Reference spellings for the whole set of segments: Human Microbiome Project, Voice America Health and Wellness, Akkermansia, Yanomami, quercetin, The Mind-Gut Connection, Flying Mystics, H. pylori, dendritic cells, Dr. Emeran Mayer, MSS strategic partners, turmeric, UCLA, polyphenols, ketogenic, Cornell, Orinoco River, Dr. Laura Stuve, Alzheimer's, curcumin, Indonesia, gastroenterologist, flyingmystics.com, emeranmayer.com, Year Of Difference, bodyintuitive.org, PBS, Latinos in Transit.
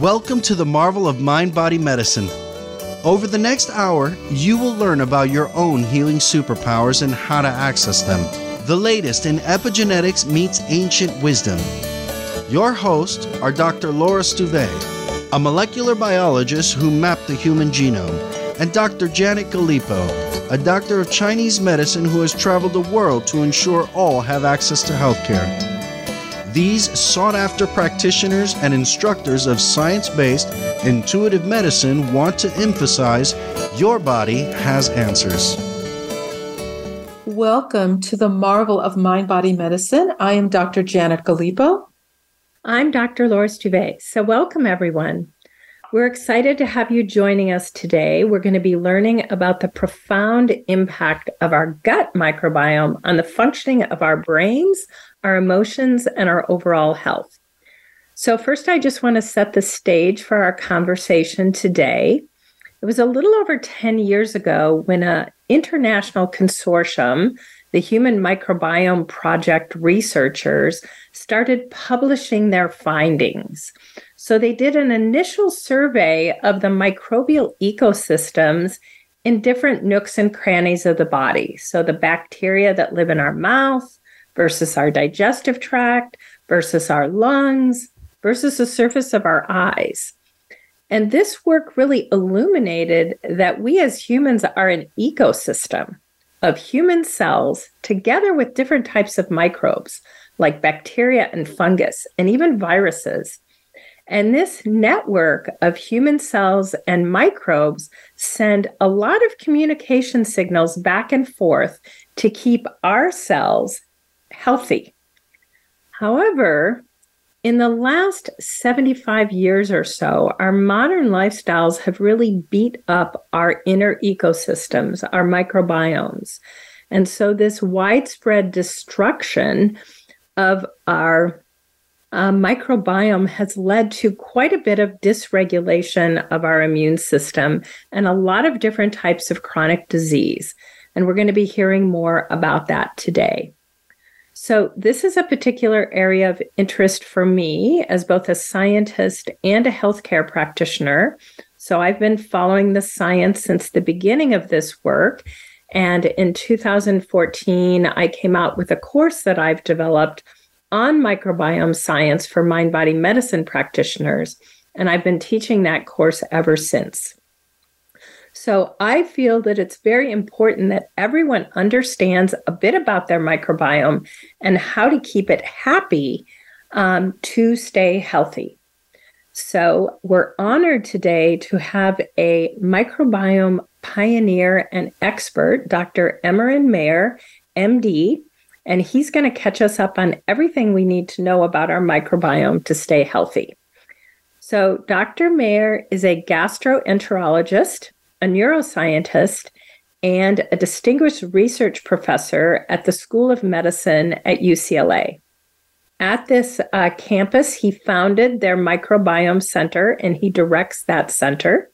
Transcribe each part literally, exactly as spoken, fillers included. Welcome to the marvel of mind-body medicine. Over the next hour, you will learn about your own healing superpowers and how to access them. The latest in epigenetics meets ancient wisdom. Your hosts are Doctor Laura Stuve, a molecular biologist who mapped the human genome, and Doctor Janet Galipo, a doctor of Chinese medicine who has traveled the world to ensure all have access to healthcare. These sought-after practitioners and instructors of science-based intuitive medicine want to emphasize your body has answers. Welcome to the marvel of mind-body medicine. I am Doctor Janet Galipo. I'm Doctor Laura Stuve. So welcome, everyone. We're excited to have you joining us today. We're going to be learning about the profound impact of our gut microbiome on the functioning of our brains, our emotions, and our overall health. So first, I just want to set the stage for our conversation today. It was a little over ten years ago when an international consortium, the Human Microbiome Project researchers, started publishing their findings. So they did an initial survey of the microbial ecosystems in different nooks and crannies of the body. So the bacteria that live in our mouth versus our digestive tract versus our lungs versus the surface of our eyes. And this work really illuminated that we as humans are an ecosystem of human cells together with different types of microbes like bacteria and fungus and even viruses. And this network of human cells and microbes send a lot of communication signals back and forth to keep our cells healthy. However, in the last seventy-five years or so, our modern lifestyles have really beat up our inner ecosystems, our microbiomes. And so this widespread destruction of our uh, microbiome has led to quite a bit of dysregulation of our immune system and a lot of different types of chronic disease. And we're going to be hearing more about that today. So this is a particular area of interest for me as both a scientist and a healthcare practitioner. So I've been following the science since the beginning of this work. And in two thousand fourteen, I came out with a course that I've developed on microbiome science for mind-body medicine practitioners. And I've been teaching that course ever since. So I feel that it's very important that everyone understands a bit about their microbiome and how to keep it happy um, to stay healthy. So we're honored today to have a microbiome pioneer and expert, Doctor Emeran Mayer, M D, and he's going to catch us up on everything we need to know about our microbiome to stay healthy. So Doctor Mayer is a gastroenterologist, a neuroscientist, and a distinguished research professor at the School of Medicine at U C L A. At this uh, campus, he founded their microbiome center, and he directs that center.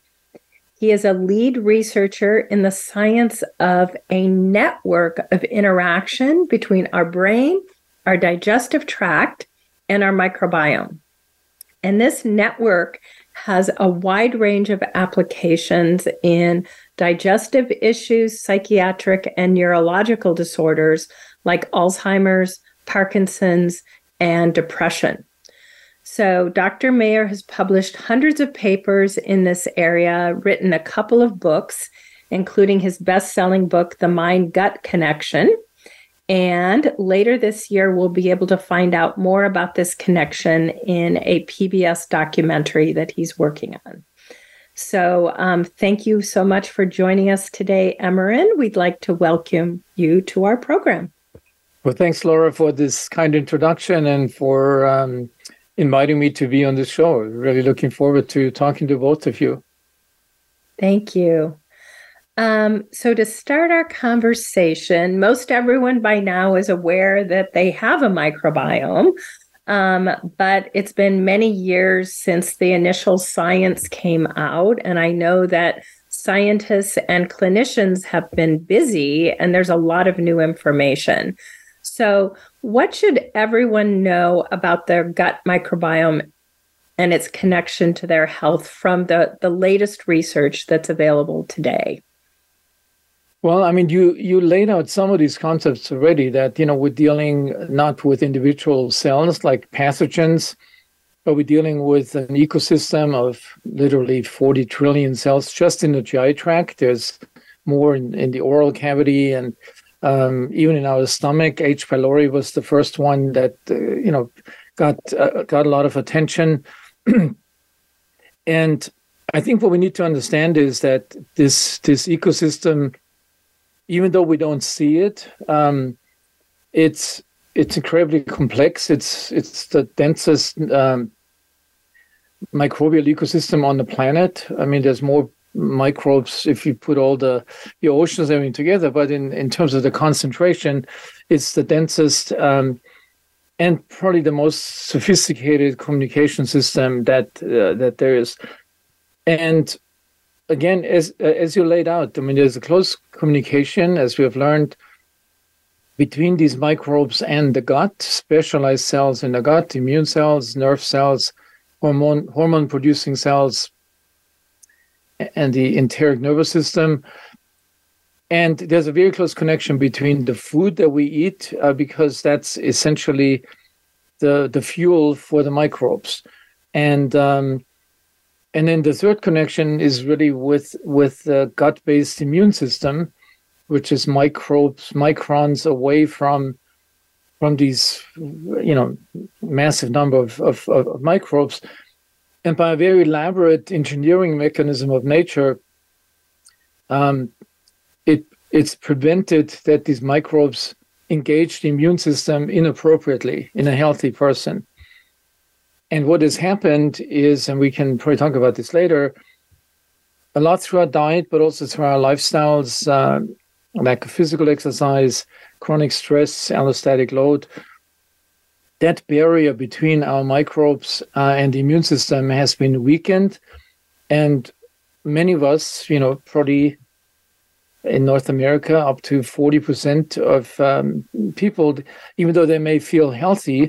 He is a lead researcher in the science of a network of interaction between our brain, our digestive tract, and our microbiome. And this network has a wide range of applications in digestive issues, psychiatric and neurological disorders like Alzheimer's, Parkinson's, and depression. So Doctor Mayer has published hundreds of papers in this area, written a couple of books, including his best-selling book, The Mind-Gut Connection. And later this year, we'll be able to find out more about this connection in a P B S documentary that he's working on. So um, thank you so much for joining us today, Emeran. We'd like to welcome you to our program. Well, thanks, Laura, for this kind introduction and for um, inviting me to be on this show. Really looking forward to talking to both of you. Thank you. Um, so to start our conversation, most everyone by now is aware that they have a microbiome, um, but it's been many years since the initial science came out. And I know that scientists and clinicians have been busy and there's a lot of new information. So what should everyone know about their gut microbiome and its connection to their health from the, the latest research that's available today. Well, I mean, you, you laid out some of these concepts already that, you know, we're dealing not with individual cells like pathogens, but we're dealing with an ecosystem of literally forty trillion cells just in the G I tract. There's more in, in the oral cavity and um, even in our stomach. H. pylori was the first one that, uh, you know, got, uh, got a lot of attention. And I think what we need to understand is that this, this ecosystem, even though we don't see it, um, it's it's incredibly complex. It's it's the densest um, microbial ecosystem on the planet. I mean, there's more microbes if you put all the the oceans and everything together. But in, in terms of the concentration, it's the densest um, and probably the most sophisticated communication system that uh, that there is. And again, as as you laid out, I mean, there's a close communication, as we have learned, between these microbes and the gut, specialized cells in the gut, immune cells, nerve cells, hormone hormone-producing cells, and the enteric nervous system. And there's a very close connection between the food that we eat, uh, because that's essentially the the fuel for the microbes. And um And then the third connection is really with with the gut-based immune system, which is microbes, microns away from from these, you know, massive number of, of, of microbes. And by a very elaborate engineering mechanism of nature, um, it it's prevented that these microbes engage the immune system inappropriately in a healthy person. And what has happened is, and we can probably talk about this later, a lot through our diet, but also through our lifestyles, uh, lack of physical exercise, chronic stress, allostatic load, that barrier between our microbes uh, and the immune system has been weakened. And many of us, you know, probably in North America, up to forty percent of um, people, even though they may feel healthy,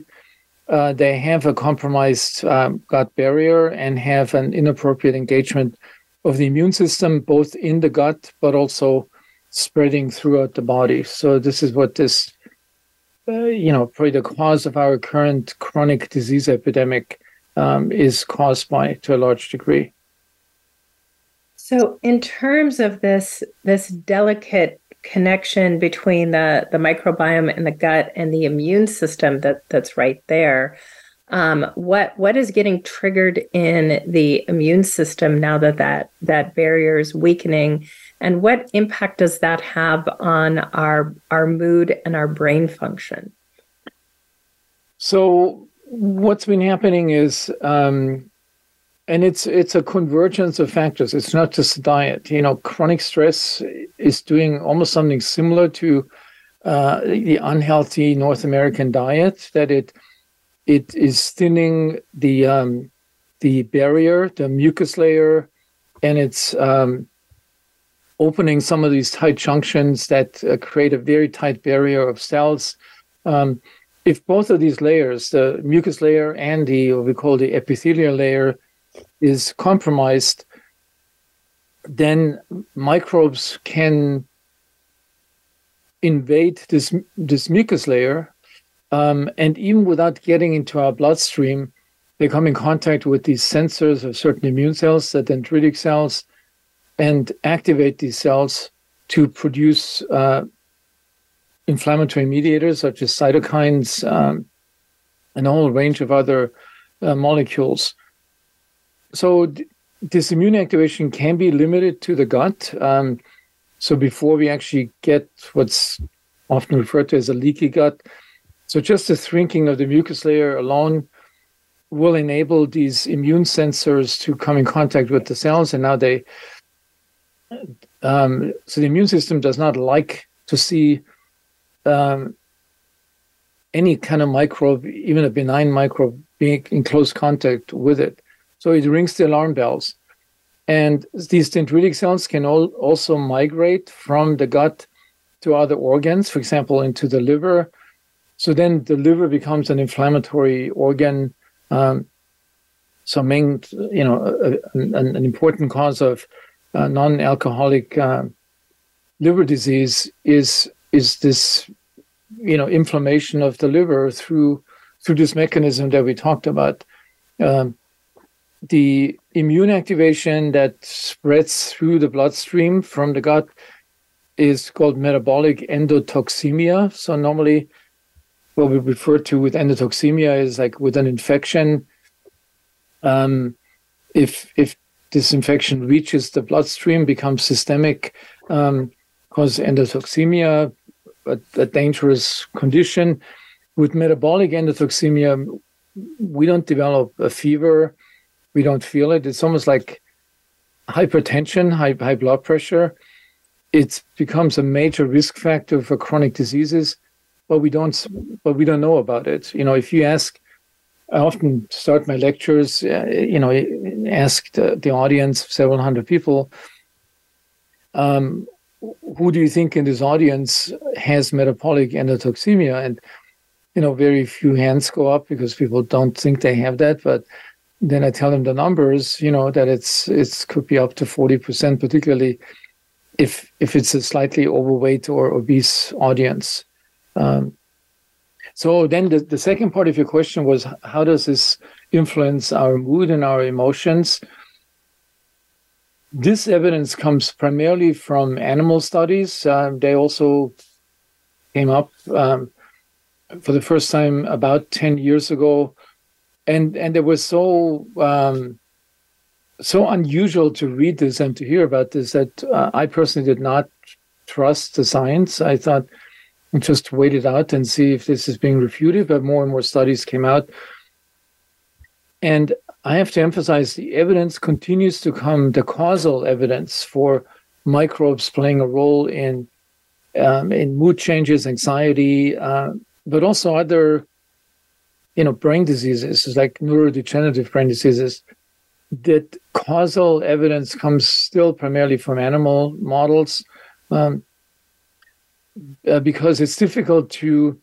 Uh, they have a compromised um, gut barrier and have an inappropriate engagement of the immune system, both in the gut, but also spreading throughout the body. So this is what this, uh, you know, probably the cause of our current chronic disease epidemic um, is caused by to a large degree. So in terms of this, this delicate connection between the, the microbiome and the gut and the immune system that, that's right there. Um, what what is getting triggered in the immune system now that, that that barrier is weakening? And what impact does that have on our our mood and our brain function? So what's been happening is, um, and it's it's a convergence of factors. It's not just diet. You know, chronic stress is doing almost something similar to uh, the unhealthy North American diet, that it it is thinning the um, the barrier, the mucus layer, and it's um, opening some of these tight junctions that uh, create a very tight barrier of cells. Um, if both of these layers, the mucus layer and the what we call the epithelial layer, is compromised, then microbes can invade this this mucus layer, um, and even without getting into our bloodstream, they come in contact with these sensors of certain immune cells, the dendritic cells, and activate these cells to produce uh, inflammatory mediators such as cytokines um, and a whole range of other uh, molecules. So th- this immune activation can be limited to the gut. Um, so before we actually get what's often referred to as a leaky gut, so just the shrinking of the mucus layer alone will enable these immune sensors to come in contact with the cells. And now they, um, so the immune system does not like to see um, any kind of microbe, even a benign microbe, being in close contact with it. So it rings the alarm bells. And these dendritic cells can all also migrate from the gut to other organs, for example, into the liver. So then the liver becomes an inflammatory organ, um, So main, you know, a, a, an important cause of uh, non-alcoholic uh, liver disease is is this, you know, inflammation of the liver through through this mechanism that we talked about. Um, the immune activation that spreads through the bloodstream from the gut is called metabolic endotoxemia. So normally, what we refer to with endotoxemia is like with an infection. Um, if if this infection reaches the bloodstream, becomes systemic, um, causes endotoxemia, a, a dangerous condition. With metabolic endotoxemia, we don't develop a fever, we don't feel it. It's almost like hypertension, high high blood pressure. It becomes a major risk factor for chronic diseases, but we don't but we don't know about it. You know, if you ask. I often start my lectures, uh, you know, ask the, the audience, several hundred people, um, who do you think in this audience has metabolic endotoxemia? And, you know, very few hands go up because people don't think they have that. But then I tell them the numbers, you know, that it's it's could be up to forty percent, particularly if if it's a slightly overweight or obese audience. Um So then the, the second part of your question was, how does this influence our mood and our emotions? This evidence comes primarily from animal studies. Uh, they also came up um, for the first time about ten years ago. And, and it was so, um, so unusual to read this and to hear about this that uh, I personally did not trust the science. I thought, just wait it out and see if this is being refuted, but more and more studies came out. And I have to emphasize, the evidence continues to come, the causal evidence for microbes playing a role in um, in mood changes, anxiety, uh, but also other, you know, brain diseases, like neurodegenerative brain diseases. That causal evidence comes still primarily from animal models, um, Uh, because it's difficult to,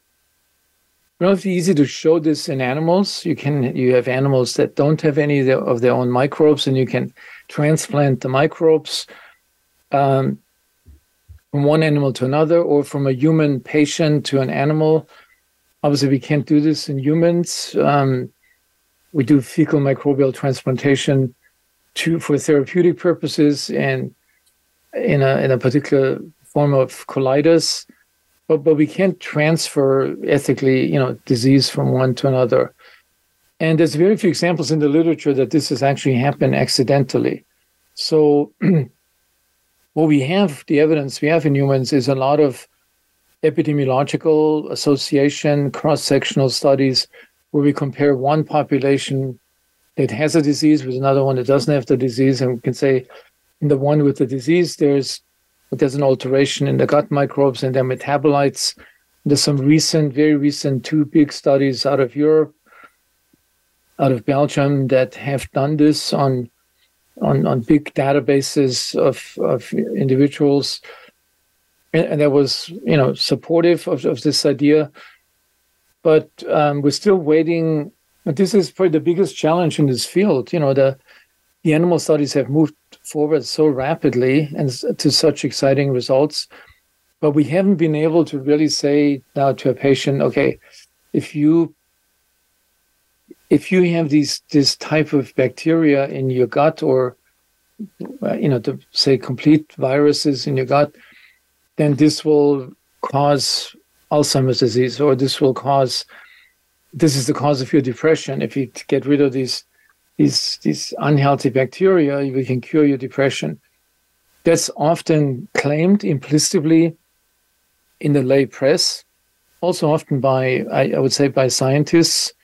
relatively easy to show this in animals. You can, you have animals that don't have any of their own microbes, and you can transplant the microbes um, from one animal to another, or from a human patient to an animal. Obviously, we can't do this in humans. Um, we do fecal microbial transplantation to for therapeutic purposes, and in a in a particular form of colitis, but but we can't transfer ethically, you know, disease from one to another. And there's very few examples in the literature that this has actually happened accidentally. So what we have, the evidence we have in humans, is a lot of epidemiological association, cross-sectional studies, where we compare one population that has a disease with another one that doesn't have the disease, and we can say in the one with the disease, there's But there's an alteration in the gut microbes and their metabolites. There's some recent, very recent, two big studies out of Europe, out of Belgium, that have done this on on, on big databases of, of individuals. And, and that was, you know, supportive of, of this idea. But um, we're still waiting. This is probably the biggest challenge in this field. You know, the, the animal studies have moved forward so rapidly and to such exciting results, but we haven't been able to really say now to a patient, okay, if you if you have these this type of bacteria in your gut, or you know, to say complete viruses in your gut, then this will cause Alzheimer's disease, or this will cause this is the cause of your depression. If you get rid of these These, these unhealthy bacteria, we can cure your depression. That's often claimed implicitly in the lay press, also often by, I, I would say, by scientists.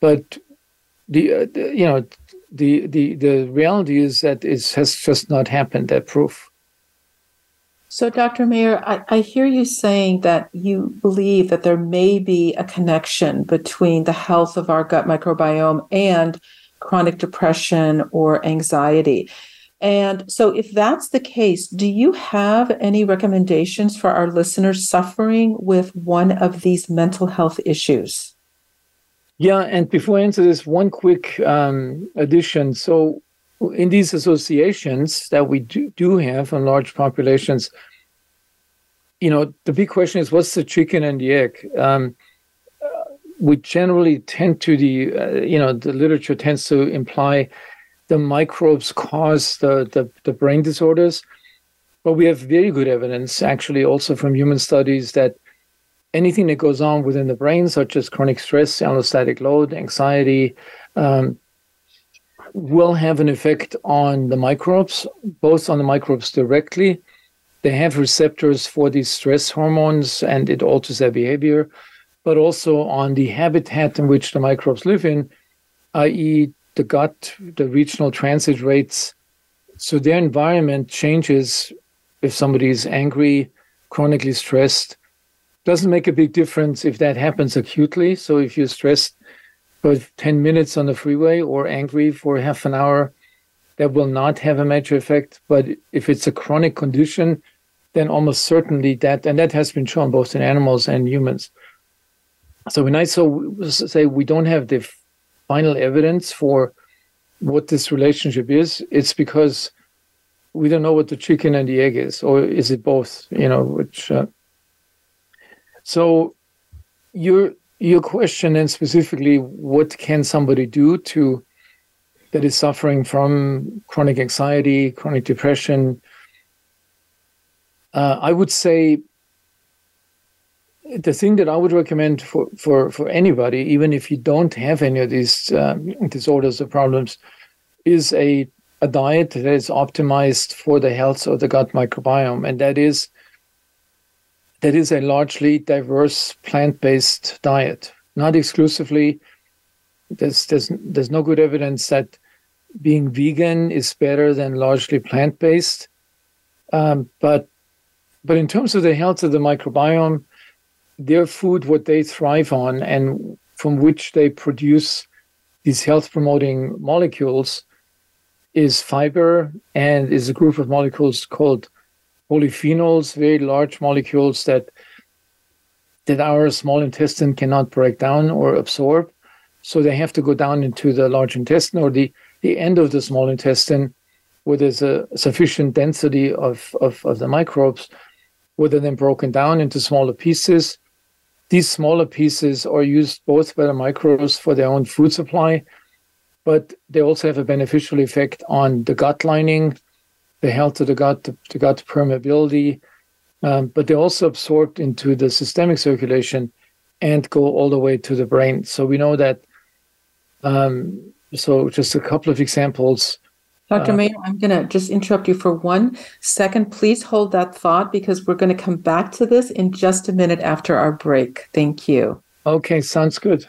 But the, uh, the you know, the the the reality is that it has just not happened, that proof. So, Doctor Mayer, I, I hear you saying that you believe that there may be a connection between the health of our gut microbiome and chronic depression or anxiety. And so if that's the case, do you have any recommendations for our listeners suffering with one of these mental health issues? Yeah, and before I answer this, one quick um, addition. So in these associations that we do, do have on large populations, you know, the big question is, what's the chicken and the egg? Um, we generally tend to, the, uh, you know, the literature tends to imply the microbes cause the, the, the brain disorders. But we have very good evidence, actually, also from human studies, that anything that goes on within the brain, such as chronic stress, allostatic load, anxiety, um, will have an effect on the microbes, both on the microbes directly. They have receptors for these stress hormones, and it alters their behavior, but also on the habitat in which the microbes live in, that is the gut, the regional transit rates. So their environment changes. If somebody is angry, chronically stressed, doesn't make a big difference if that happens acutely. So if you're stressed for ten minutes on the freeway or angry for half an hour, that will not have a major effect. But if it's a chronic condition, then almost certainly that, and that has been shown both in animals and humans. So when I so, say we don't have the final evidence for what this relationship is, it's because we don't know what the chicken and the egg is, or is it both, you know, which... Uh, So your your question then specifically, what can somebody do to that is suffering from chronic anxiety, chronic depression? Uh, I would say the thing that I would recommend for, for, for anybody, even if you don't have any of these uh, disorders or problems, is a, a diet that is optimized for the health of the gut microbiome. And that is That is a largely diverse plant-based diet. Not exclusively. There's, there's, there's no good evidence that being vegan is better than largely plant-based. Um, but, but in terms of the health of the microbiome, their food, what they thrive on, and from which they produce these health-promoting molecules, is fiber, and is a group of molecules called polyphenols, very large molecules that that our small intestine cannot break down or absorb. So they have to go down into the large intestine, or the, the end of the small intestine, where there's a sufficient density of, of, of the microbes, where they're then broken down into smaller pieces. These smaller pieces are used both by the microbes for their own food supply, but they also have a beneficial effect on the gut lining, the health of the gut, the, the gut permeability, um, but they're also absorbed into the systemic circulation and go all the way to the brain. So we know that, um, so just a couple of examples. Doctor Uh, Mayer, I'm going to just interrupt you for one second. Please hold that thought, because we're going to come back to this in just a minute after our break. Thank you. Okay, sounds good.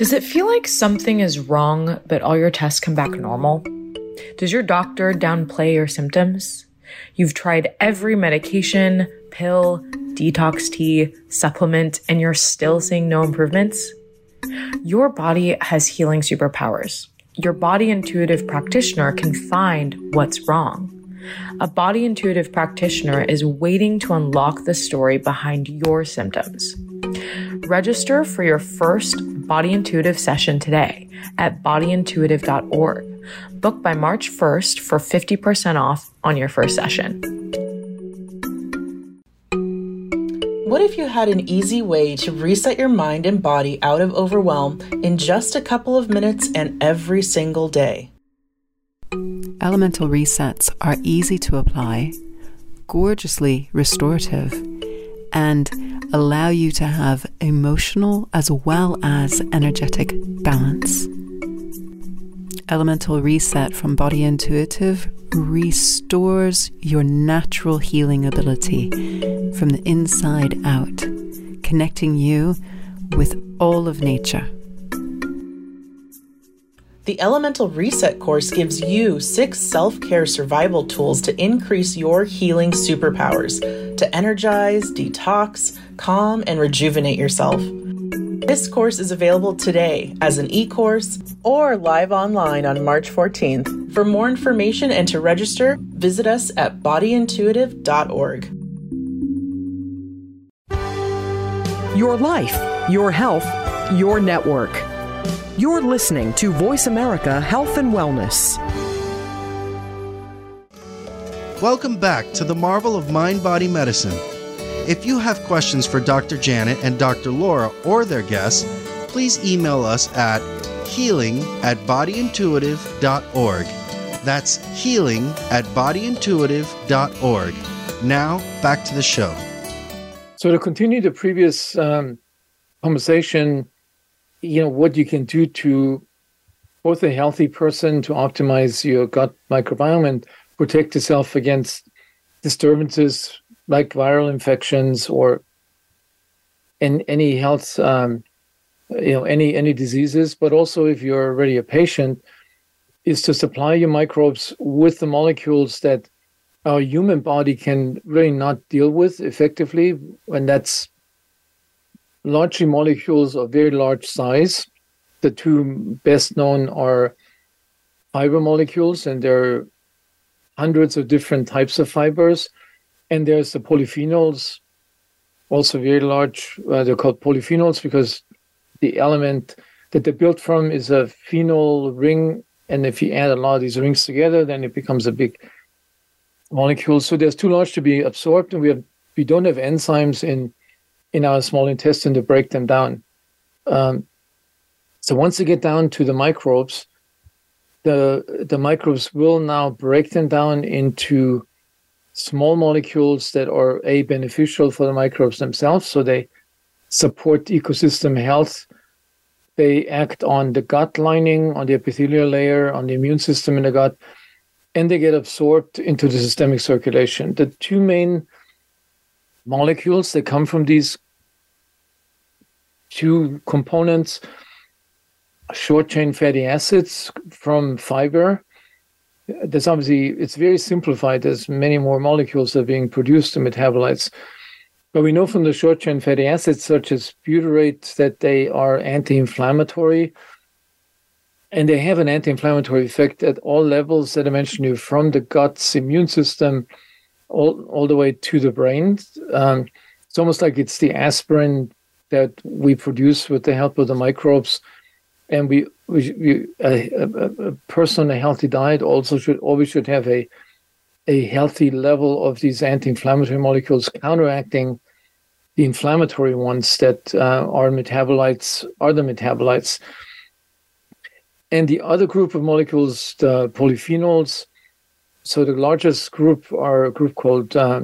Does it feel like something is wrong, but all your tests come back normal? Does your doctor downplay your symptoms? You've tried every medication, pill, detox tea, supplement, and you're still seeing no improvements? Your body has healing superpowers. Your body intuitive practitioner can find what's wrong. A body intuitive practitioner is waiting to unlock the story behind your symptoms. Register for your first Body Intuitive session today at body intuitive dot org. Book by March first for fifty percent off on your first session. What if you had an easy way to reset your mind and body out of overwhelm in just a couple of minutes and every single day? Elemental resets are easy to apply, gorgeously restorative, and allow you to have emotional as well as energetic balance. Elemental Reset from Body Intuitive restores your natural healing ability from the inside out, connecting you with all of nature. The Elemental Reset course gives you six self-care survival tools to increase your healing superpowers, to energize, detox, calm, and rejuvenate yourself. This course is available today as an e-course or live online on March fourteenth. For more information and to register, visit us at body intuitive dot org. Your life, your health, your network. You're listening to Voice America Health and Wellness. Welcome back to the marvel of mind-body medicine. If you have questions for Doctor Janet and Doctor Laura or their guests, please email us at healing at body intuitive dot org. That's healing at body intuitive dot org. Now, back to the show. So to continue the previous um, conversation, you know, what you can do to both a healthy person to optimize your gut microbiome and protect yourself against disturbances like viral infections or in any health, um, you know, any, any diseases, but also if you're already a patient, is to supply your microbes with the molecules that our human body can really not deal with effectively, and that's largely molecules of very large size. The two best known are fiber molecules, and there are hundreds of different types of fibers. And there's the polyphenols, also very large. Uh, they're called polyphenols because the element that they're built from is a phenol ring. And if you add a lot of these rings together, then it becomes a big molecule. So there's too large to be absorbed, and we have we don't have enzymes in in our small intestine to break them down. Um, so once they get down to the microbes, the the microbes will now break them down into small molecules that are a beneficial for the microbes themselves. So they support ecosystem health. They act on the gut lining, on the epithelial layer, on the immune system in the gut, and they get absorbed into the systemic circulation. The two main molecules that come from these two components, short-chain fatty acids from fiber. There's obviously, it's very simplified. There's many more molecules that are being produced in metabolites. But we know from the short-chain fatty acids, such as butyrate, that they are anti-inflammatory. And they have an anti-inflammatory effect at all levels that I mentioned to you, from the gut's immune system all, all the way to the brain. Um, it's almost like it's the aspirin that we produce with the help of the microbes. And we, we, we a, a, a person on a healthy diet also should always should have a a healthy level of these anti-inflammatory molecules counteracting the inflammatory ones that uh, are metabolites are the metabolites. And the other group of molecules, the polyphenols. So the largest group are a group called uh,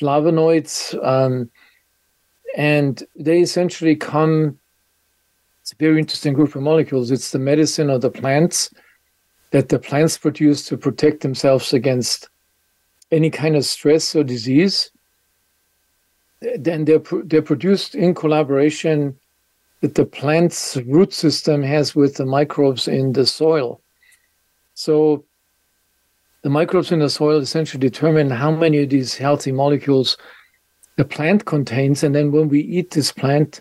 flavonoids, um, and they essentially come. It's a very interesting group of molecules. It's the medicine of the plants that the plants produce to protect themselves against any kind of stress or disease. Then they're, they're produced in collaboration that the plant's root system has with the microbes in the soil. So the microbes in the soil essentially determine how many of these healthy molecules the plant contains. And then when we eat this plant,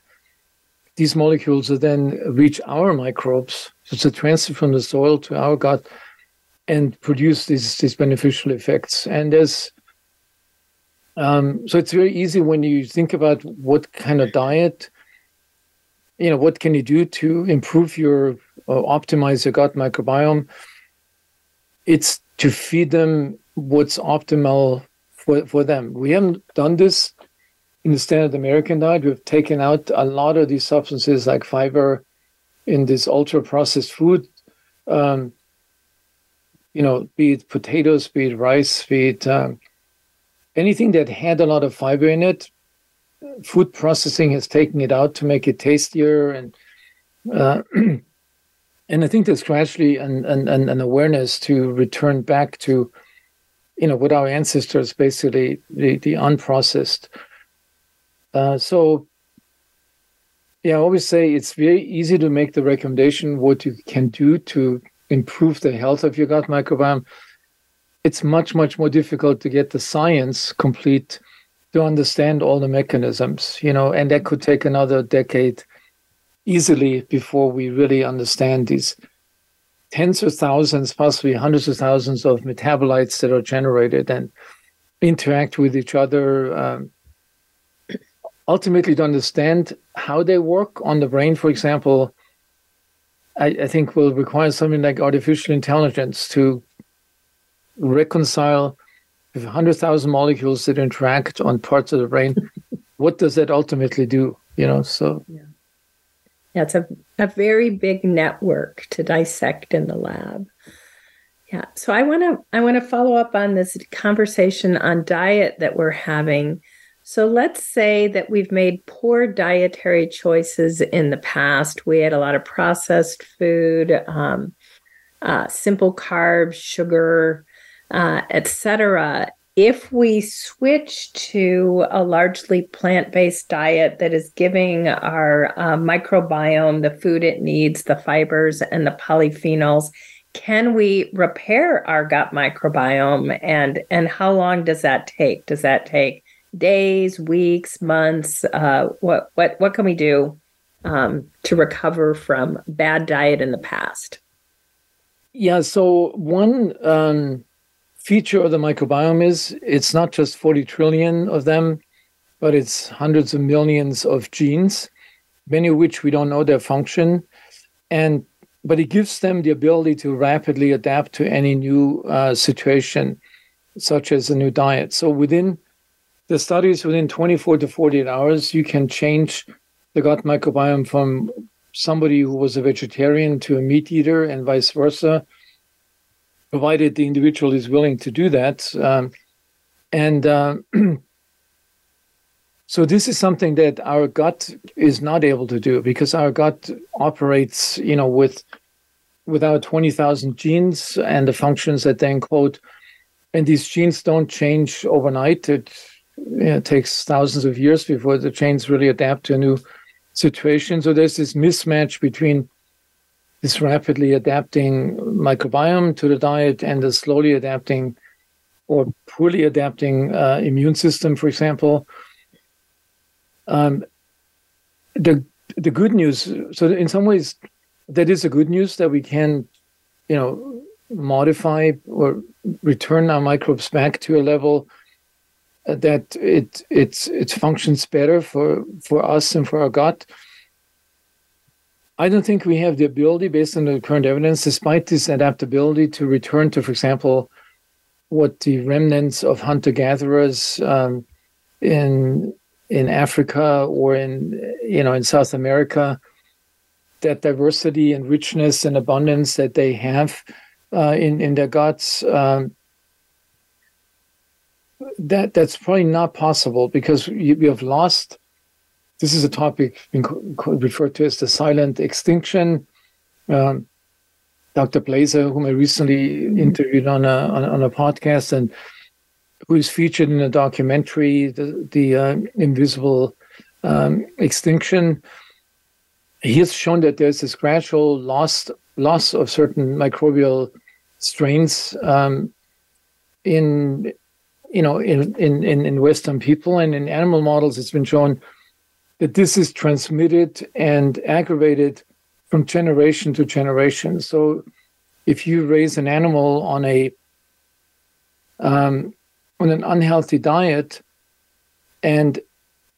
these molecules will then reach our microbes. So it's a transfer from the soil to our gut and produce these, these beneficial effects. And there's, um, so it's very easy when you think about what kind of diet, you know, what can you do to improve your, or optimize your gut microbiome? It's to feed them what's optimal for, for them. We haven't done this in the standard American diet. We've taken out a lot of these substances like fiber in this ultra-processed food, um, you know, be it potatoes, be it rice, be it um, anything that had a lot of fiber in it. Food processing has taken it out to make it tastier. And uh, and I think there's gradually an, an, an awareness to return back to, you know, what our ancestors basically, the, the unprocessed. Uh, so, yeah, I always say it's very easy to make the recommendation what you can do to improve the health of your gut microbiome. It's much, much more difficult to get the science complete to understand all the mechanisms, you know, and that could take another decade easily before we really understand these tens of thousands, possibly hundreds of thousands of metabolites that are generated and interact with each other, um, ultimately to understand how they work on the brain, for example, I, I think will require something like artificial intelligence to reconcile with one hundred thousand molecules that interact on parts of the brain. What does that ultimately do? You know, so... Yeah. Yeah, it's a, a very big network to dissect in the lab. Yeah. So I want to I want to follow up on this conversation on diet that we're having. So let's say that we've made poor dietary choices in the past. We had a lot of processed food, um, uh, simple carbs, sugar, uh, et cetera. If we switch to a largely plant-based diet that is giving our uh, microbiome the food it needs, the fibers and the polyphenols, can we repair our gut microbiome? And, and how long does that take? Does that take days, weeks, months? Uh, what, what, what can we do um, to recover from bad diet in the past? Yeah, so one... Um... feature of the microbiome is it's not just forty trillion of them, but it's hundreds of millions of genes, many of which we don't know their function, and but it gives them the ability to rapidly adapt to any new uh, situation, such as a new diet. So within the studies, within twenty-four to forty-eight hours, you can change the gut microbiome from somebody who was a vegetarian to a meat eater and vice versa, provided the individual is willing to do that. Um, and uh, so this is something that our gut is not able to do, because our gut operates, you know, with, with our twenty thousand genes and the functions that they encode. And these genes don't change overnight. It, you know, takes thousands of years before the genes really adapt to a new situation. So there's this mismatch between this rapidly adapting microbiome to the diet and the slowly adapting or poorly adapting uh, immune system, for example. Um, the the good news, so in some ways, that is the good news, that we can, you know, modify or return our microbes back to a level that it it's it functions better for, for us and for our gut. I don't think we have the ability, based on the current evidence, despite this adaptability, to return to, for example, what the remnants of hunter-gatherers um, in in Africa or in you know in South America, that diversity and richness and abundance that they have uh, in in their guts. Um, that that's probably not possible, because we, we have lost. This is a topic referred to as the silent extinction. Um, Doctor Blazer, whom I recently interviewed on a on, on a podcast, and who is featured in a documentary, the the uh, Invisible um, Extinction, he has shown that there's this gradual loss loss of certain microbial strains um, in you know in in in Western people, and in animal models, it's been shown that this is transmitted and aggravated from generation to generation. So if you raise an animal on a um, on an unhealthy diet, and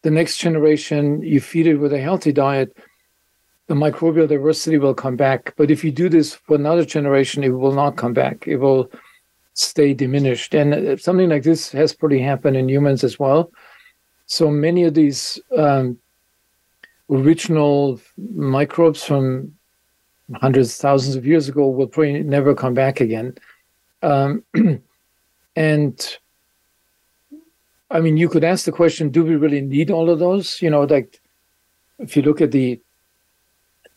the next generation you feed it with a healthy diet, the microbial diversity will come back. But if you do this for another generation, it will not come back. It will stay diminished. And something like this has probably happened in humans as well. So many of these um, original microbes from hundreds, thousands of years ago will probably never come back again. Um, and I mean, you could ask the question, do we really need all of those? You know, like if you look at the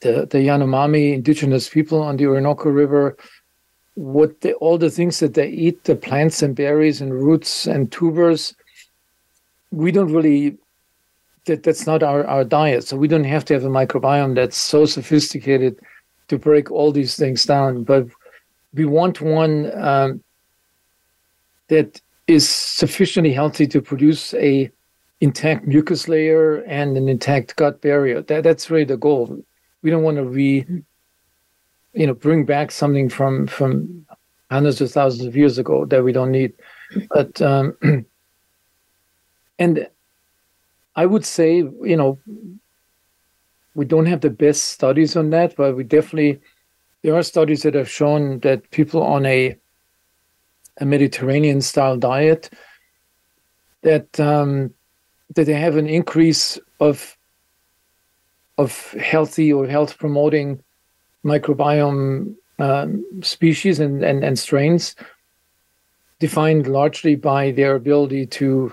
the, the Yanomami indigenous people on the Orinoco River, what they, all the things that they eat, the plants and berries and roots and tubers, we don't really, that, that's not our, our diet. So we don't have to have a microbiome that's so sophisticated to break all these things down. But we want one um, that is sufficiently healthy to produce a intact mucus layer and an intact gut barrier. That, that's really the goal. We don't want to re, you know, bring back something from, from hundreds of thousands of years ago that we don't need. But um, And I would say, you know, we don't have the best studies on that, but we definitely, there are studies that have shown that people on a a Mediterranean-style diet, that um, that they have an increase of of healthy or health-promoting microbiome um, species and, and, and strains, defined largely by their ability to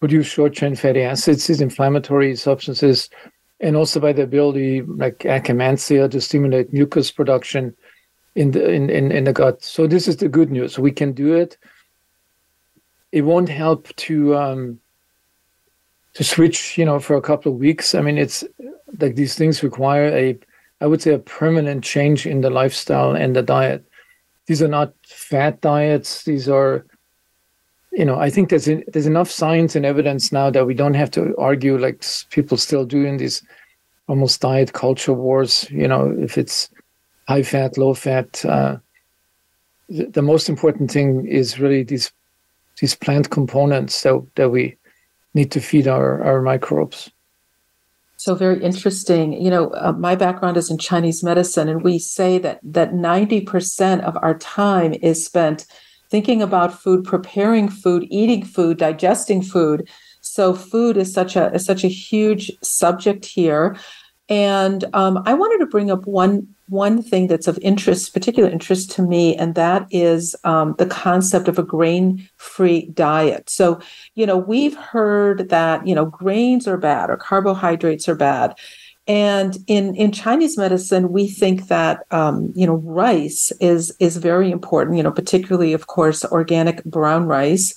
produce short-chain fatty acids, these inflammatory substances, and also by the ability, like Akkermansia, to stimulate mucus production in the in, in, in the gut. So this is the good news. We can do it. It won't help to um, to switch, you know, for a couple of weeks. I mean, it's like these things require a, I would say, a permanent change in the lifestyle and the diet. These are not fat diets. These are, you know, I think there's there's enough science and evidence now that we don't have to argue like people still do in these almost diet culture wars. You know, if it's high fat, low fat. Uh, the, the most important thing is really these these plant components that that we need to feed our our microbes. So very interesting. You know, uh, my background is in Chinese medicine, and we say that that ninety percent of our time is spent thinking about food, preparing food, eating food, digesting food. So food is such a is such a huge subject here. And um, I wanted to bring up one one thing that's of interest, particular interest to me, and that is um, the concept of a grain-free diet. So, you know, we've heard that, you know, grains are bad or carbohydrates are bad. And in, in Chinese medicine, we think that, um, you know, rice is is very important, you know, particularly, of course, organic brown rice.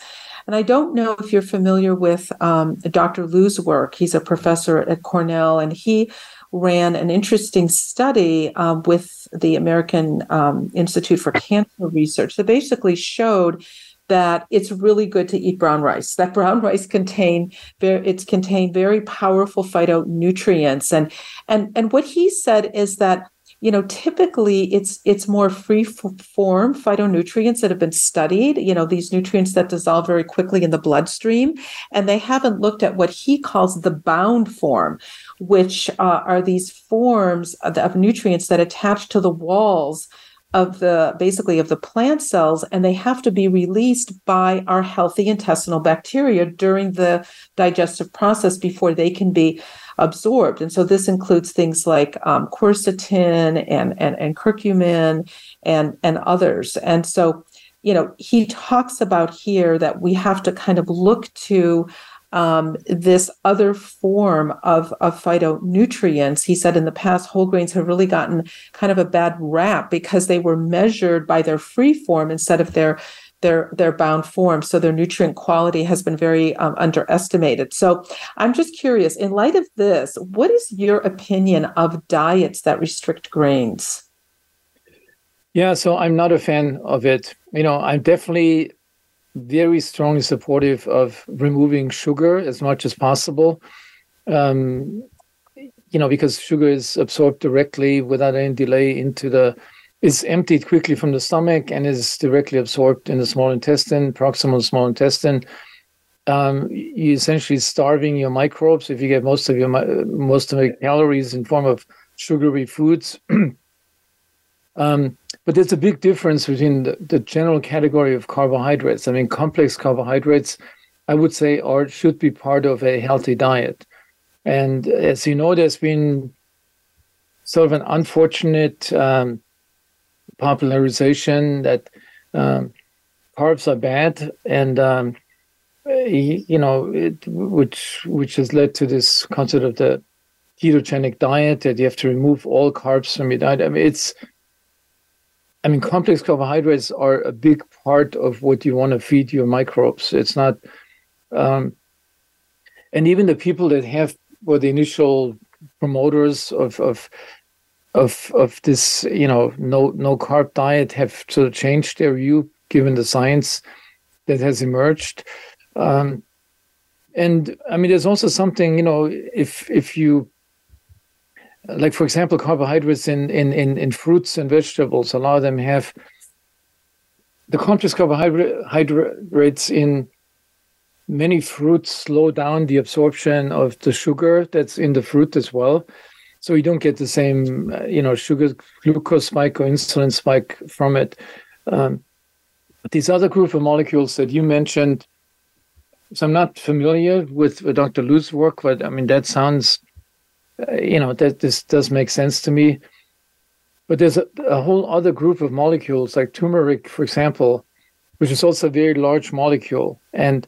And I don't know if you're familiar with um, Doctor Liu's work. He's a professor at Cornell, and he ran an interesting study um, with the American um, Institute for Cancer Research that basically showed that it's really good to eat brown rice, that brown rice contain, it's contain very powerful phytonutrients. And, and, and what he said is that, you know, typically it's it's more free form phytonutrients that have been studied, you know, these nutrients that dissolve very quickly in the bloodstream. And they haven't looked at what he calls the bound form, which uh, are these forms of, of nutrients that attach to the walls of the, basically of the plant cells, and they have to be released by our healthy intestinal bacteria during the digestive process before they can be absorbed. And so this includes things like um, quercetin and, and, and curcumin and, and others. And so, you know, he talks about here that we have to kind of look to Um, this other form of, of phytonutrients. He said in the past, whole grains have really gotten kind of a bad rap because they were measured by their free form instead of their their their bound form. So their nutrient quality has been very um, underestimated. So I'm just curious, in light of this, what is your opinion of diets that restrict grains? Yeah, so I'm not a fan of it. You know, I'm definitely very strongly supportive of removing sugar as much as possible, um, you know, because sugar is absorbed directly without any delay into the, it's emptied quickly from the stomach and is directly absorbed in the small intestine, proximal small intestine. Um, you're essentially starving your microbes if you get most of your most of your calories in form of sugary foods. um, But there's a big difference between the, the general category of carbohydrates. I mean, complex carbohydrates, I would say, are should be part of a healthy diet. And as you know, there's been sort of an unfortunate um, popularization that um, carbs are bad, and um, you know, it, which which has led to this concept of the ketogenic diet that you have to remove all carbs from your diet. I mean, it's I mean, complex carbohydrates are a big part of what you want to feed your microbes. It's not, um, and even the people that have were the initial promoters of of of of this, you know, no no carb diet have sort of changed their view given the science that has emerged. Um, and I mean, there's also something, you know, if if you like, for example, carbohydrates in, in, in, in fruits and vegetables, a lot of them have the complex carbohydrates in many fruits slow down the absorption of the sugar that's in the fruit as well. So you don't get the same, you know, sugar, glucose spike or insulin spike from it. Um, these other group of molecules that you mentioned, so I'm not familiar with Doctor Lou's work, but I mean, that sounds, you know, that this does make sense to me. But there's a, a whole other group of molecules, like turmeric, for example, which is also a very large molecule. And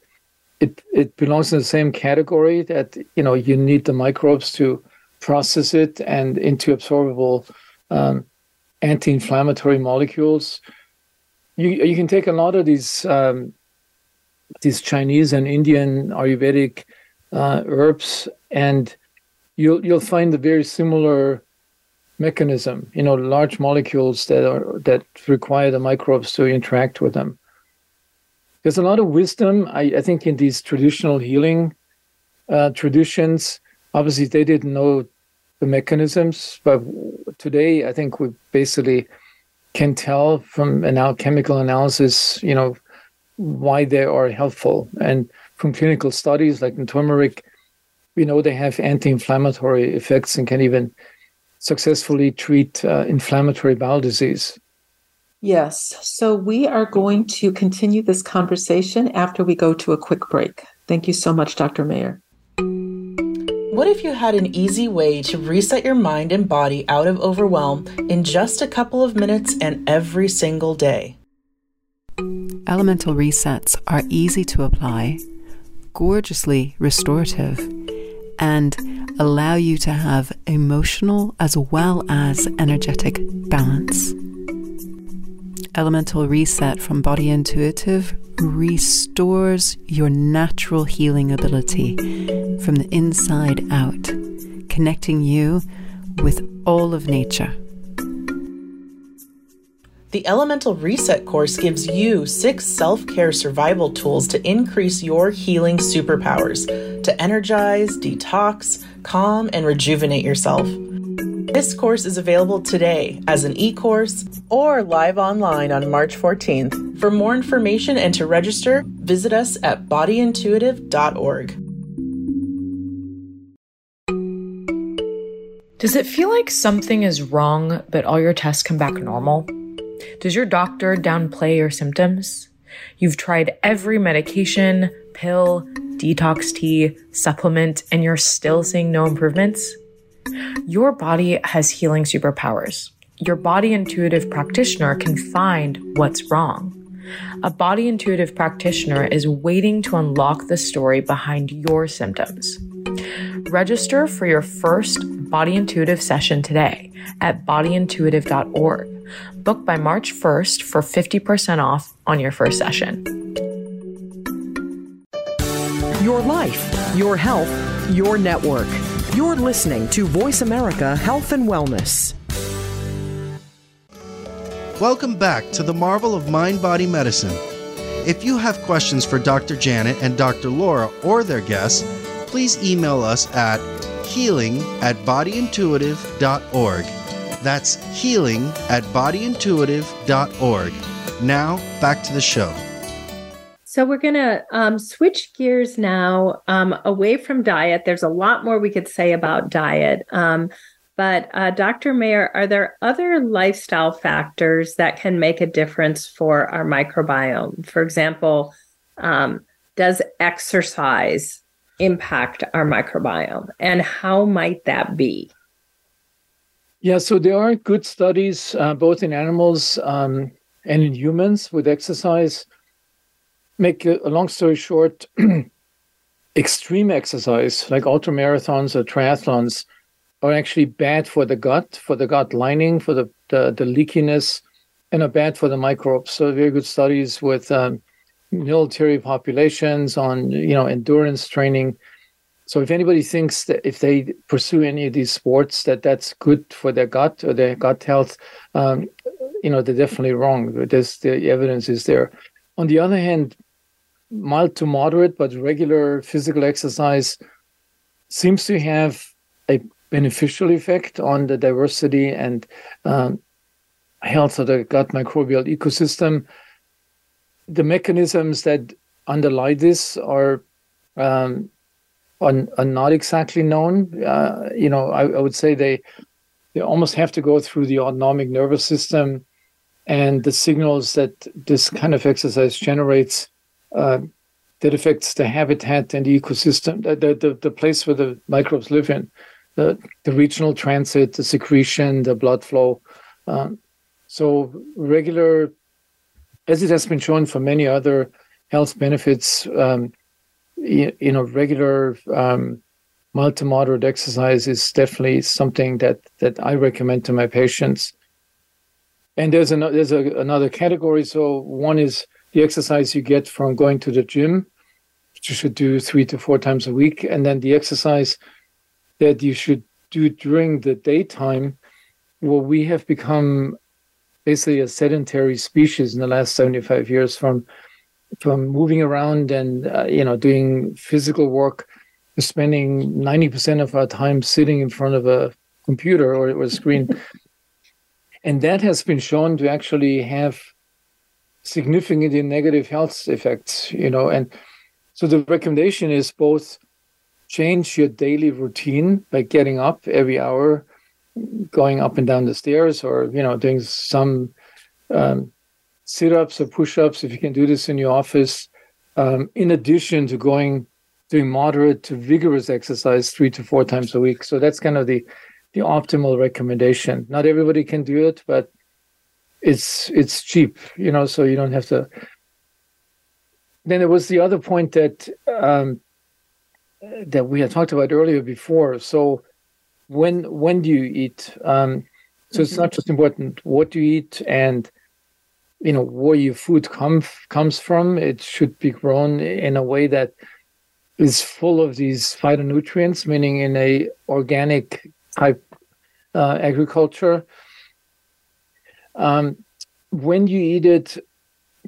it, it belongs in the same category that, you know, you need the microbes to process it and into absorbable um, anti-inflammatory molecules. You you can take a lot of these um, these Chinese and Indian Ayurvedic uh, herbs, and you'll you'll find a very similar mechanism. You know, large molecules that are that require the microbes to interact with them. There's a lot of wisdom, I, I think, in these traditional healing uh, traditions. Obviously, they didn't know the mechanisms, but today I think we basically can tell from an alchemical analysis, you know, why they are helpful. And from clinical studies, like in turmeric, we know they have anti-inflammatory effects and can even successfully treat uh, inflammatory bowel disease. Yes. So we are going to continue this conversation after we go to a quick break. Thank you so much, Doctor Mayer. What if you had an easy way to reset your mind and body out of overwhelm in just a couple of minutes and every single day? Elemental resets are easy to apply, gorgeously restorative, and allow you to have emotional as well as energetic balance. Elemental Reset from Body Intuitive restores your natural healing ability from the inside out, connecting you with all of nature. The Elemental Reset course gives you six self-care survival tools to increase your healing superpowers, to energize, detox, calm, and rejuvenate yourself. This course is available today as an e-course or live online on March fourteenth. For more information and to register, visit us at body intuitive dot org. Does it feel like something is wrong, but all your tests come back normal? Does your doctor downplay your symptoms? You've tried every medication, pill, detox tea, supplement, and you're still seeing no improvements? Your body has healing superpowers. Your body intuitive practitioner can find what's wrong. A body intuitive practitioner is waiting to unlock the story behind your symptoms. Register for your first Body Intuitive session today at body intuitive dot org. Book by March first for fifty percent off on your first session. Your life, your health, your network. You're listening to Voice America Health and Wellness. Welcome back to the marvel of mind-body medicine. If you have questions for Doctor Janet and Doctor Laura or their guests, please email us at healing at body intuitive dot org. That's healing at body intuitive dot org. Now, back to the show. So we're going to um, switch gears now um, away from diet. There's a lot more we could say about diet. Um, but uh, Doctor Mayer, are there other lifestyle factors that can make a difference for our microbiome? For example, um, does exercise impact our microbiome? And how might that be? Yeah, so there are good studies, uh, both in animals um, and in humans, with exercise. Make a long story short, extreme exercise like ultramarathons or triathlons are actually bad for the gut, for the gut lining, for the, the, the leakiness, and are bad for the microbes. So very good studies with um, military populations on, you know, endurance training. So if anybody thinks that if they pursue any of these sports that that's good for their gut or their gut health, um, you know, they're definitely wrong. There's, the evidence is there. On the other hand, mild to moderate, but regular physical exercise seems to have a beneficial effect on the diversity and um, health of the gut microbial ecosystem. The mechanisms that underlie this are um, are, are not exactly known. Uh, you know, I, I would say they they almost have to go through the autonomic nervous system, and the signals that this kind of exercise generates uh, that affects the habitat and the ecosystem, the, the, the place where the microbes live in, the, the regional transit, the secretion, the blood flow. Um, so regular, as it has been shown for many other health benefits, um, you, you know, regular um, mild to moderate exercise is definitely something that, that I recommend to my patients. And there's another, there's a, another category. So one is the exercise you get from going to the gym, which you should do three to four times a week. And then the exercise that you should do during the daytime. Well, we have become basically a sedentary species in the last seventy-five years from from moving around and, uh, you know, doing physical work, spending ninety percent of our time sitting in front of a computer or, or a screen. And that has been shown to actually have significantly negative health effects, you know. And so the recommendation is both change your daily routine by getting up every hour, going up and down the stairs, or, you know, doing some um, sit-ups or push-ups, if you can do this in your office, um, in addition to going, doing moderate to vigorous exercise three to four times a week. So that's kind of the the optimal recommendation. Not everybody can do it, but it's it's cheap, you know, so you don't have to. Then there was the other point that um, that we had talked about earlier before. So when when do you eat? Um, so mm-hmm. It's not just important what do you eat and, you know, where your food come, comes from. It should be grown in a way that is full of these phytonutrients, meaning in a organic type uh, agriculture. Um, when you eat it,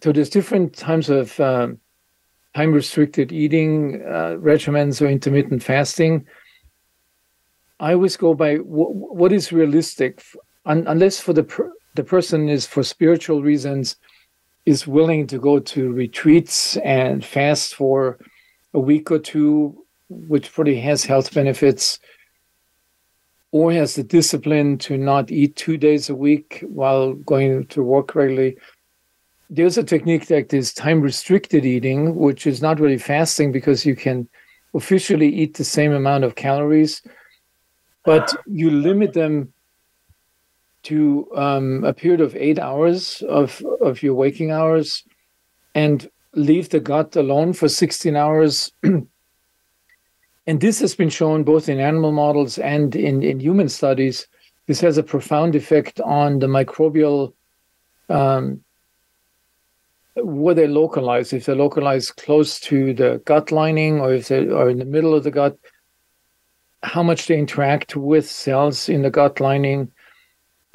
so there's different types of um, time-restricted eating uh, regimens or intermittent fasting. I always go by w- what is realistic, un- unless for the per- the person is, for spiritual reasons, is willing to go to retreats and fast for a week or two, which probably has health benefits, or has the discipline to not eat two days a week while going to work regularly. There's a technique that is time-restricted eating, which is not really fasting because you can officially eat the same amount of calories, but you limit them to um, a period of eight hours of, of your waking hours and leave the gut alone for sixteen hours. And this has been shown both in animal models and in, in human studies. This has a profound effect on the microbial, um, where they localize. If they localize close to the gut lining, or if they are in the middle of the gut, how much they interact with cells in the gut lining.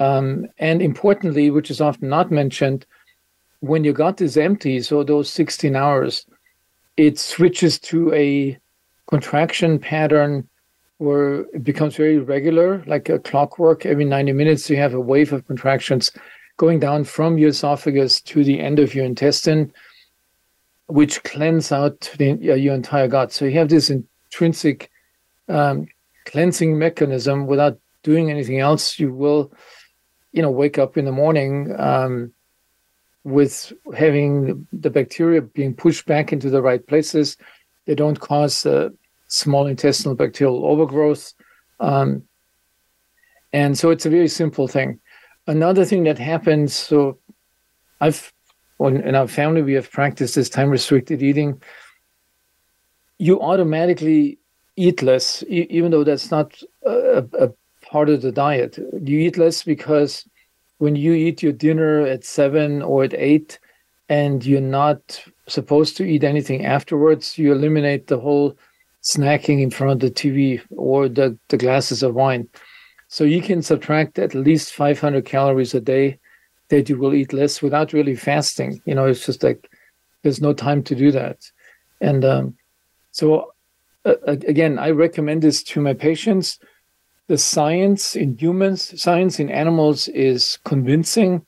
Um, and importantly, which is often not mentioned, when your gut is empty, so those sixteen hours, it switches to a contraction pattern where it becomes very regular, like a clockwork. Every ninety minutes, you have a wave of contractions going down from your esophagus to the end of your intestine, which cleanse out the, uh, your entire gut. So you have this intrinsic um, cleansing mechanism. Without doing anything else, you will, you know, wake up in the morning um, with having the bacteria being pushed back into the right places. They don't cause uh, small intestinal bacterial overgrowth. Um, and so it's a very simple thing. Another thing that happens, so I've, in our family, we have practiced this time-restricted eating. You automatically eat less, e- even though that's not a, a part of the diet. You eat less because when you eat your dinner at seven or at eight, and you're not supposed to eat anything afterwards, you eliminate the whole snacking in front of the T V or the, the glasses of wine. So you can subtract at least five hundred calories a day that you will eat less without really fasting. You know, it's just like there's no time to do that. And um, so, uh, again, I recommend this to my patients. The science in humans, science in animals is convincing.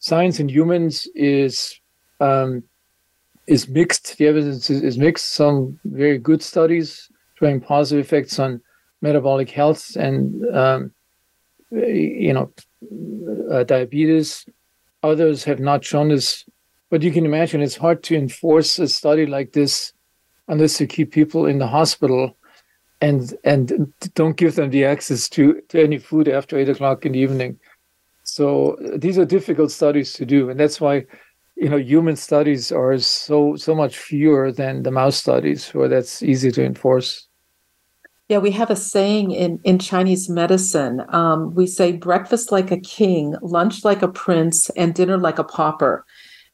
Science in humans is um, is mixed. The evidence is, is mixed. Some very good studies showing positive effects on metabolic health and um, you know uh, diabetes. Others have not shown this, but you can imagine it's hard to enforce a study like this unless you keep people in the hospital and and don't give them the access to, to any food after eight o'clock in the evening. So these are difficult studies to do, and that's why you know human studies are so so much fewer than the mouse studies, where that's easy to enforce. Yeah, we have a saying in, in Chinese medicine. Um, we say breakfast like a king, lunch like a prince, and dinner like a pauper.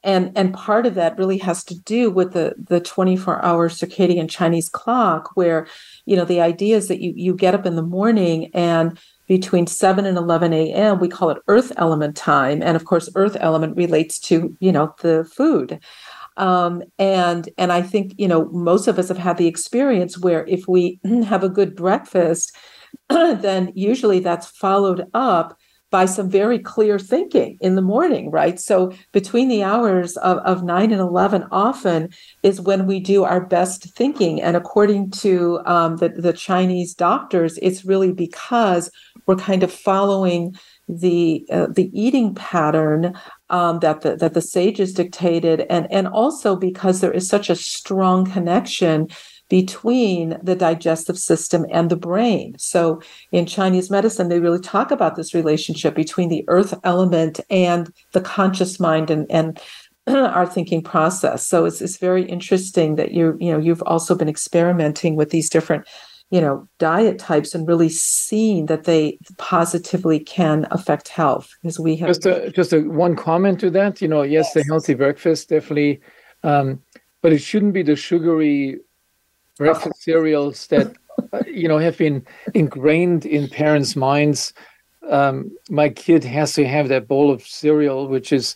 And and part of that really has to do with the the twenty-four hour circadian Chinese clock, where, you know, the idea is that you, you get up in the morning, and between seven and eleven a.m., we call it earth element time. And of course, earth element relates to, you know, the food. Um, and and I think, you know, most of us have had the experience where if we have a good breakfast, then usually that's followed up by some very clear thinking in the morning, right? So between the hours of, of nine and eleven often is when we do our best thinking. And according to um, the, the Chinese doctors, it's really because we're kind of following the uh, the eating pattern um, that the that the sages dictated, and and also because there is such a strong connection between the digestive system and the brain. So in Chinese medicine, they really talk about this relationship between the earth element and the conscious mind and and our thinking process. So it's it's very interesting that you you know you've also been experimenting with these different you know, diet types and really seeing that they positively can affect health, because we have just a, just a one comment to that. You know, yes, yes. The healthy breakfast definitely, um, but it shouldn't be the sugary breakfast oh. cereals that you know have been ingrained in parents' minds. Um, my kid has to have that bowl of cereal, which is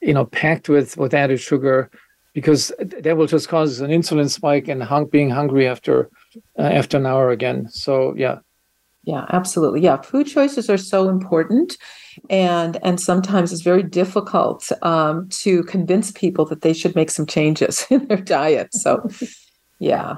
you know packed with with added sugar, because that will just cause an insulin spike and hung, being hungry after uh, after an hour again. So, yeah. Yeah, absolutely. Yeah, food choices are so important. And and sometimes it's very difficult um, to convince people that they should make some changes in their diet. So, yeah.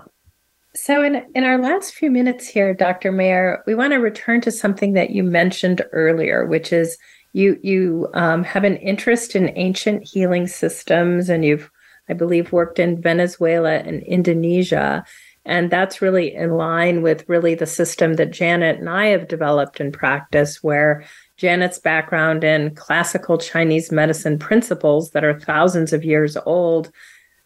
So in, in our last few minutes here, Doctor Mayer, we want to return to something that you mentioned earlier, which is you, you um, have an interest in ancient healing systems, and you've I believe, worked in Venezuela and Indonesia. And that's really in line with really the system that Janet and I have developed in practice, where Janet's background in classical Chinese medicine principles that are thousands of years old,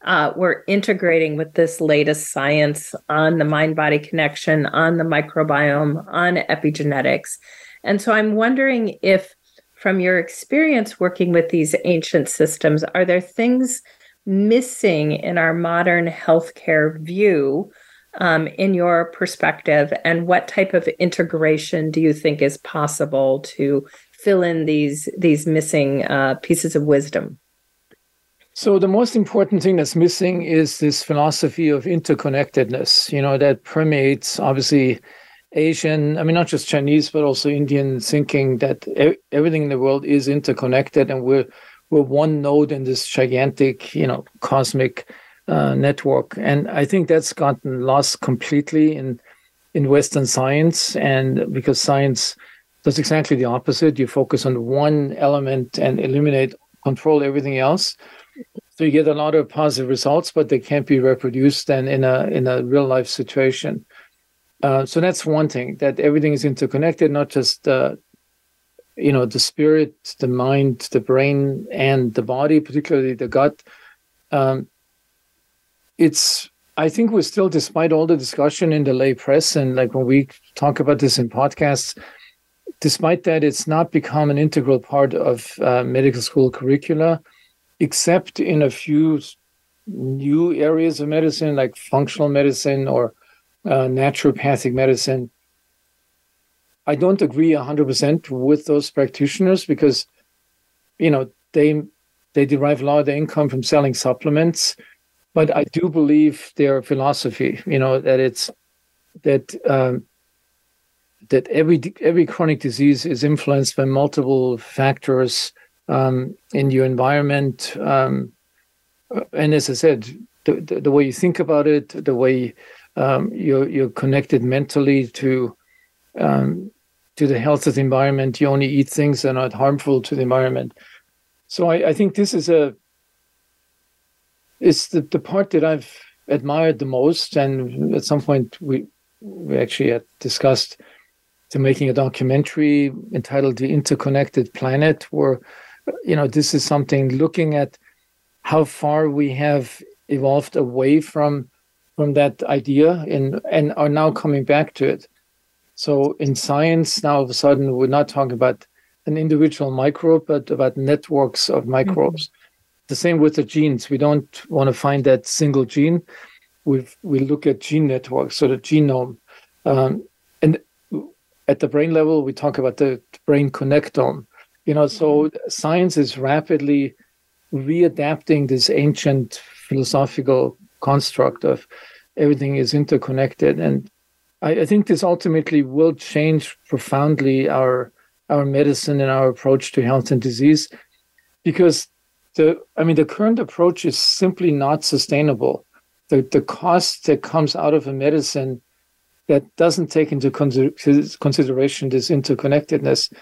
uh, we're integrating with this latest science on the mind-body connection, on the microbiome, on epigenetics. And so I'm wondering if, from your experience working with these ancient systems, are there things missing in our modern healthcare view, um, in your perspective, and what type of integration do you think is possible to fill in these these missing uh, pieces of wisdom? So the most important thing that's missing is this philosophy of interconnectedness, you know, that permeates obviously Asian, I mean, not just Chinese, but also Indian thinking, that e- everything in the world is interconnected, and we're We're one node in this gigantic, you know, cosmic uh, network. And I think that's gotten lost completely in in Western science, and because science does exactly the opposite. You focus on one element and eliminate, control everything else. So you get a lot of positive results, but they can't be reproduced then in a in a real life situation. Uh, so that's one thing, that everything is interconnected, not just uh, you know, the spirit, the mind, the brain, and the body, particularly the gut. Um, it's, I think we're still, despite all the discussion in the lay press, and like when we talk about this in podcasts, despite that, it's not become an integral part of uh, medical school curricula, except in a few new areas of medicine, like functional medicine or uh, naturopathic medicine. I don't agree one hundred percent with those practitioners, because, you know, they they derive a lot of their income from selling supplements, but I do believe their philosophy, you know, that it's that um, that every every chronic disease is influenced by multiple factors um, in your environment, um, and as I said, the, the, the way you think about it, the way um, you're, you're connected mentally to um, to the health of the environment. You only eat things that are not harmful to the environment. So I, I think this is a it's the, the part that I've admired the most. And at some point we we actually had discussed to making a documentary entitled The Interconnected Planet, where, you know, this is something looking at how far we have evolved away from from that idea and and are now coming back to it. So in science, now all of a sudden, we're not talking about an individual microbe, but about networks of microbes. Mm-hmm. The same with the genes. We don't want to find that single gene. We we look at gene networks, so the genome. Um, and at the brain level, we talk about the brain connectome. You know, so science is rapidly readapting this ancient philosophical construct of everything is interconnected. And I, I think this ultimately will change profoundly our our medicine and our approach to health and disease, because the I mean the current approach is simply not sustainable. The the cost that comes out of a medicine that doesn't take into consider, consideration this interconnectedness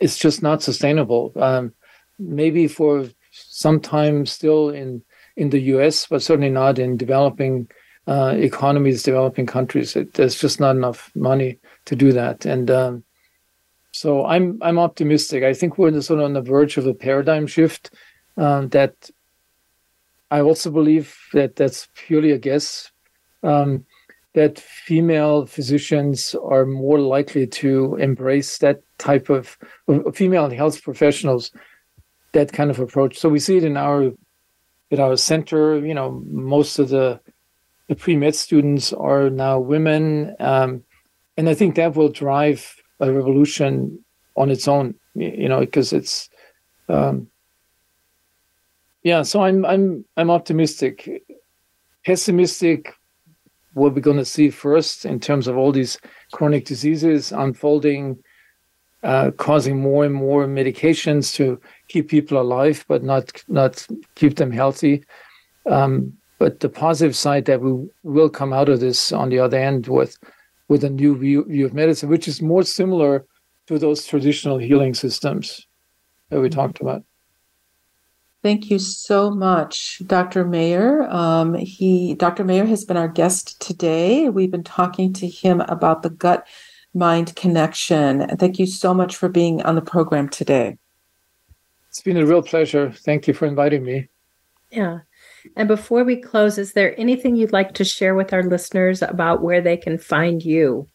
is just not sustainable. Um, maybe for some time still in in the U S, but certainly not in developing uh, economies, developing countries. It, there's just not enough money to do that. And um, so I'm I'm optimistic. I think we're sort of on the verge of a paradigm shift um, that I also believe that that's purely a guess, um, that female physicians are more likely to embrace that type of, of female health professionals, that kind of approach. So we see it in our at our center. You know, most of the, the pre-med students are now women, um, and I think that will drive a revolution on its own. You know, because it's um, yeah. So I'm I'm I'm optimistic. Pessimistic, what we're going to see first in terms of all these chronic diseases unfolding, uh, causing more and more medications to keep people alive, but not not keep them healthy. Um, but the positive side that we will come out of this on the other end with with a new view, view of medicine, which is more similar to those traditional healing systems that we talked about. Thank you so much, Doctor Mayer. Um, he, Doctor Mayer has been our guest today. We've been talking to him about the gut-mind connection. Thank you so much for being on the program today. It's been a real pleasure. Thank you for inviting me. Yeah. And before we close, is there anything you'd like to share with our listeners about where they can find you?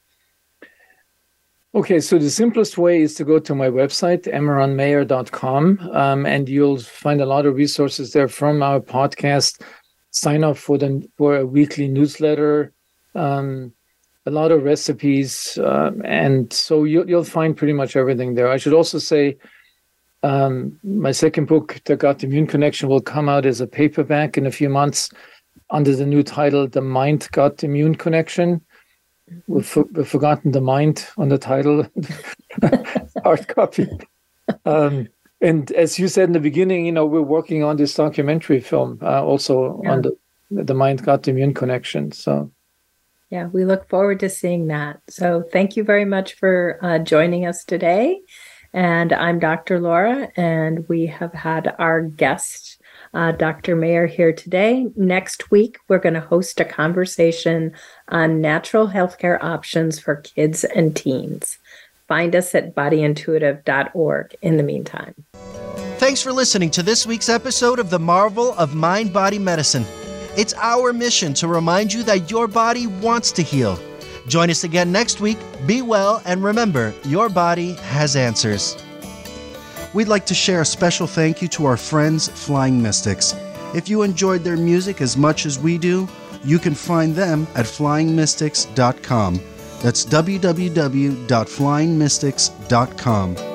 Okay, so the simplest way is to go to my website, emeran mayer dot com, um, and you'll find a lot of resources there from our podcast. Sign up for the for a weekly newsletter, um, a lot of recipes, uh, and so you, you'll find pretty much everything there. I should also say um, my second book, The Gut Immune Connection, will come out as a paperback in a few months under the new title, The Mind-Gut Immune Connection. We've, for, we've forgotten the mind on the title, hard copy. Um, and as you said in the beginning, you know, we're working on this documentary film uh, also yeah. on the, the Mind-Gut Immune Connection. So, yeah, we look forward to seeing that. So thank you very much for uh, joining us today. And I'm Doctor Laura, and we have had our guest, Uh, Doctor Mayer, here today. Next week, we're going to host a conversation on natural healthcare options for kids and teens. Find us at body intuitive dot org in the meantime. Thanks for listening to this week's episode of The Marvel of Mind-Body Medicine. It's our mission to remind you that your body wants to heal. Join us again next week. Be well, and remember, your body has answers. We'd like to share a special thank you to our friends, Flying Mystics. If you enjoyed their music as much as we do, you can find them at flying mystics dot com. That's w w w dot flying mystics dot com.